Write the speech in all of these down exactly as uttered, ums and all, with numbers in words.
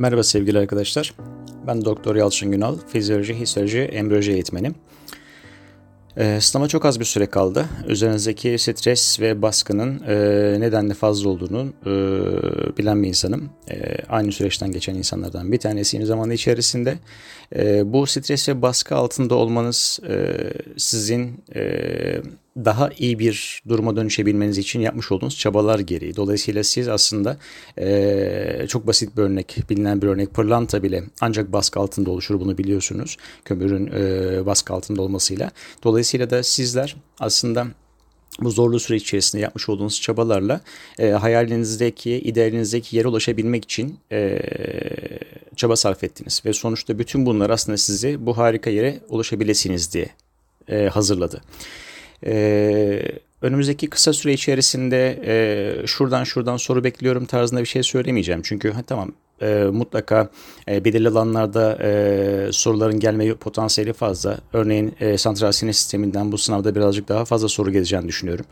Merhaba sevgili arkadaşlar. Ben Doktor Yalçın Günal, Fizyoloji, Histoloji, Embriyoloji eğitmenim. E, sınava çok az bir süre kaldı. Üzerinizdeki stres ve baskının e, nedenle fazla olduğunu e, bilen bir insanım. E, aynı süreçten geçen insanlardan bir tanesiyim zamanı içerisinde. E, bu stres ve baskı altında olmanız e, sizin e, daha iyi bir duruma dönüşebilmeniz için yapmış olduğunuz çabalar gereği. Dolayısıyla siz aslında e, çok basit bir örnek, bilinen bir örnek, pırlanta bile ancak baskı altında oluşur, bunu biliyorsunuz. Kömürün e, baskı altında olmasıyla. Dolayısıyla da sizler aslında bu zorlu süreç içerisinde yapmış olduğunuz çabalarla e, hayalinizdeki, idealinizdeki yere ulaşabilmek için e, çaba sarf ettiniz. Ve sonuçta bütün bunlar aslında sizi bu harika yere ulaşabilirsiniz diye e, hazırladı. Ee, önümüzdeki kısa süre içerisinde e, şuradan şuradan soru bekliyorum tarzında bir şey söylemeyeceğim. Çünkü ha, tamam e, mutlaka e, belirli alanlarda e, soruların gelme potansiyeli fazla. Örneğin e, santral sinir sisteminden bu sınavda birazcık daha fazla soru geleceğini düşünüyorum.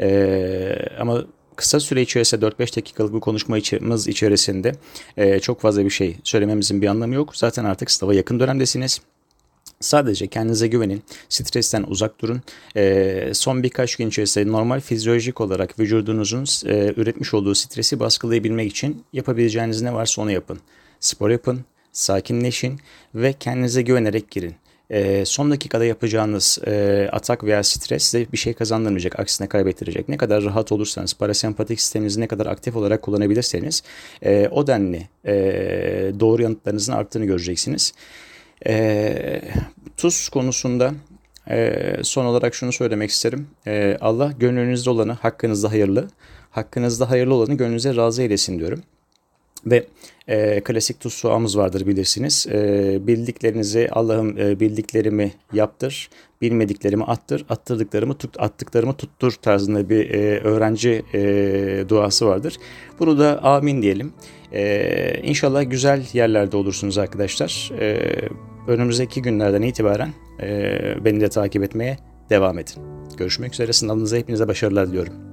E, ama kısa süre içerisinde dört beş dakikalık bu konuşmamız içerisinde e, çok fazla bir şey söylememizin bir anlamı yok. Zaten artık sınava yakın dönemdesiniz. Sadece kendinize güvenin, stresten uzak durun. E, son birkaç gün içerisinde normal fizyolojik olarak vücudunuzun e, üretmiş olduğu stresi baskılayabilmek için yapabileceğiniz ne varsa onu yapın. Spor yapın, sakinleşin ve kendinize güvenerek girin. E, son dakikada yapacağınız e, atak veya stres size bir şey kazandırmayacak, aksine kaybettirecek. Ne kadar rahat olursanız, parasempatik sisteminizi ne kadar aktif olarak kullanabilirseniz e, o denli e, doğru yanıtlarınızın arttığını göreceksiniz. E, tuz konusunda e, son olarak şunu söylemek isterim. E, Allah gönlünüzde olanı hakkınızda hayırlı, hakkınızda hayırlı olanı gönlünüze razı eylesin diyorum. Ve e, klasik tuz suağımız vardır bilirsiniz. E, bildiklerinizi Allah'ım e, bildiklerimi yaptır, bilmediklerimi attır, attırdıklarımı tut, attıklarımı tuttur tarzında bir e, öğrenci e, duası vardır. Bunu da amin diyelim. E, İnşallah güzel yerlerde olursunuz arkadaşlar. E, önümüzdeki günlerden itibaren e, beni de takip etmeye devam edin. Görüşmek üzere, sınavınıza hepinize başarılar diliyorum.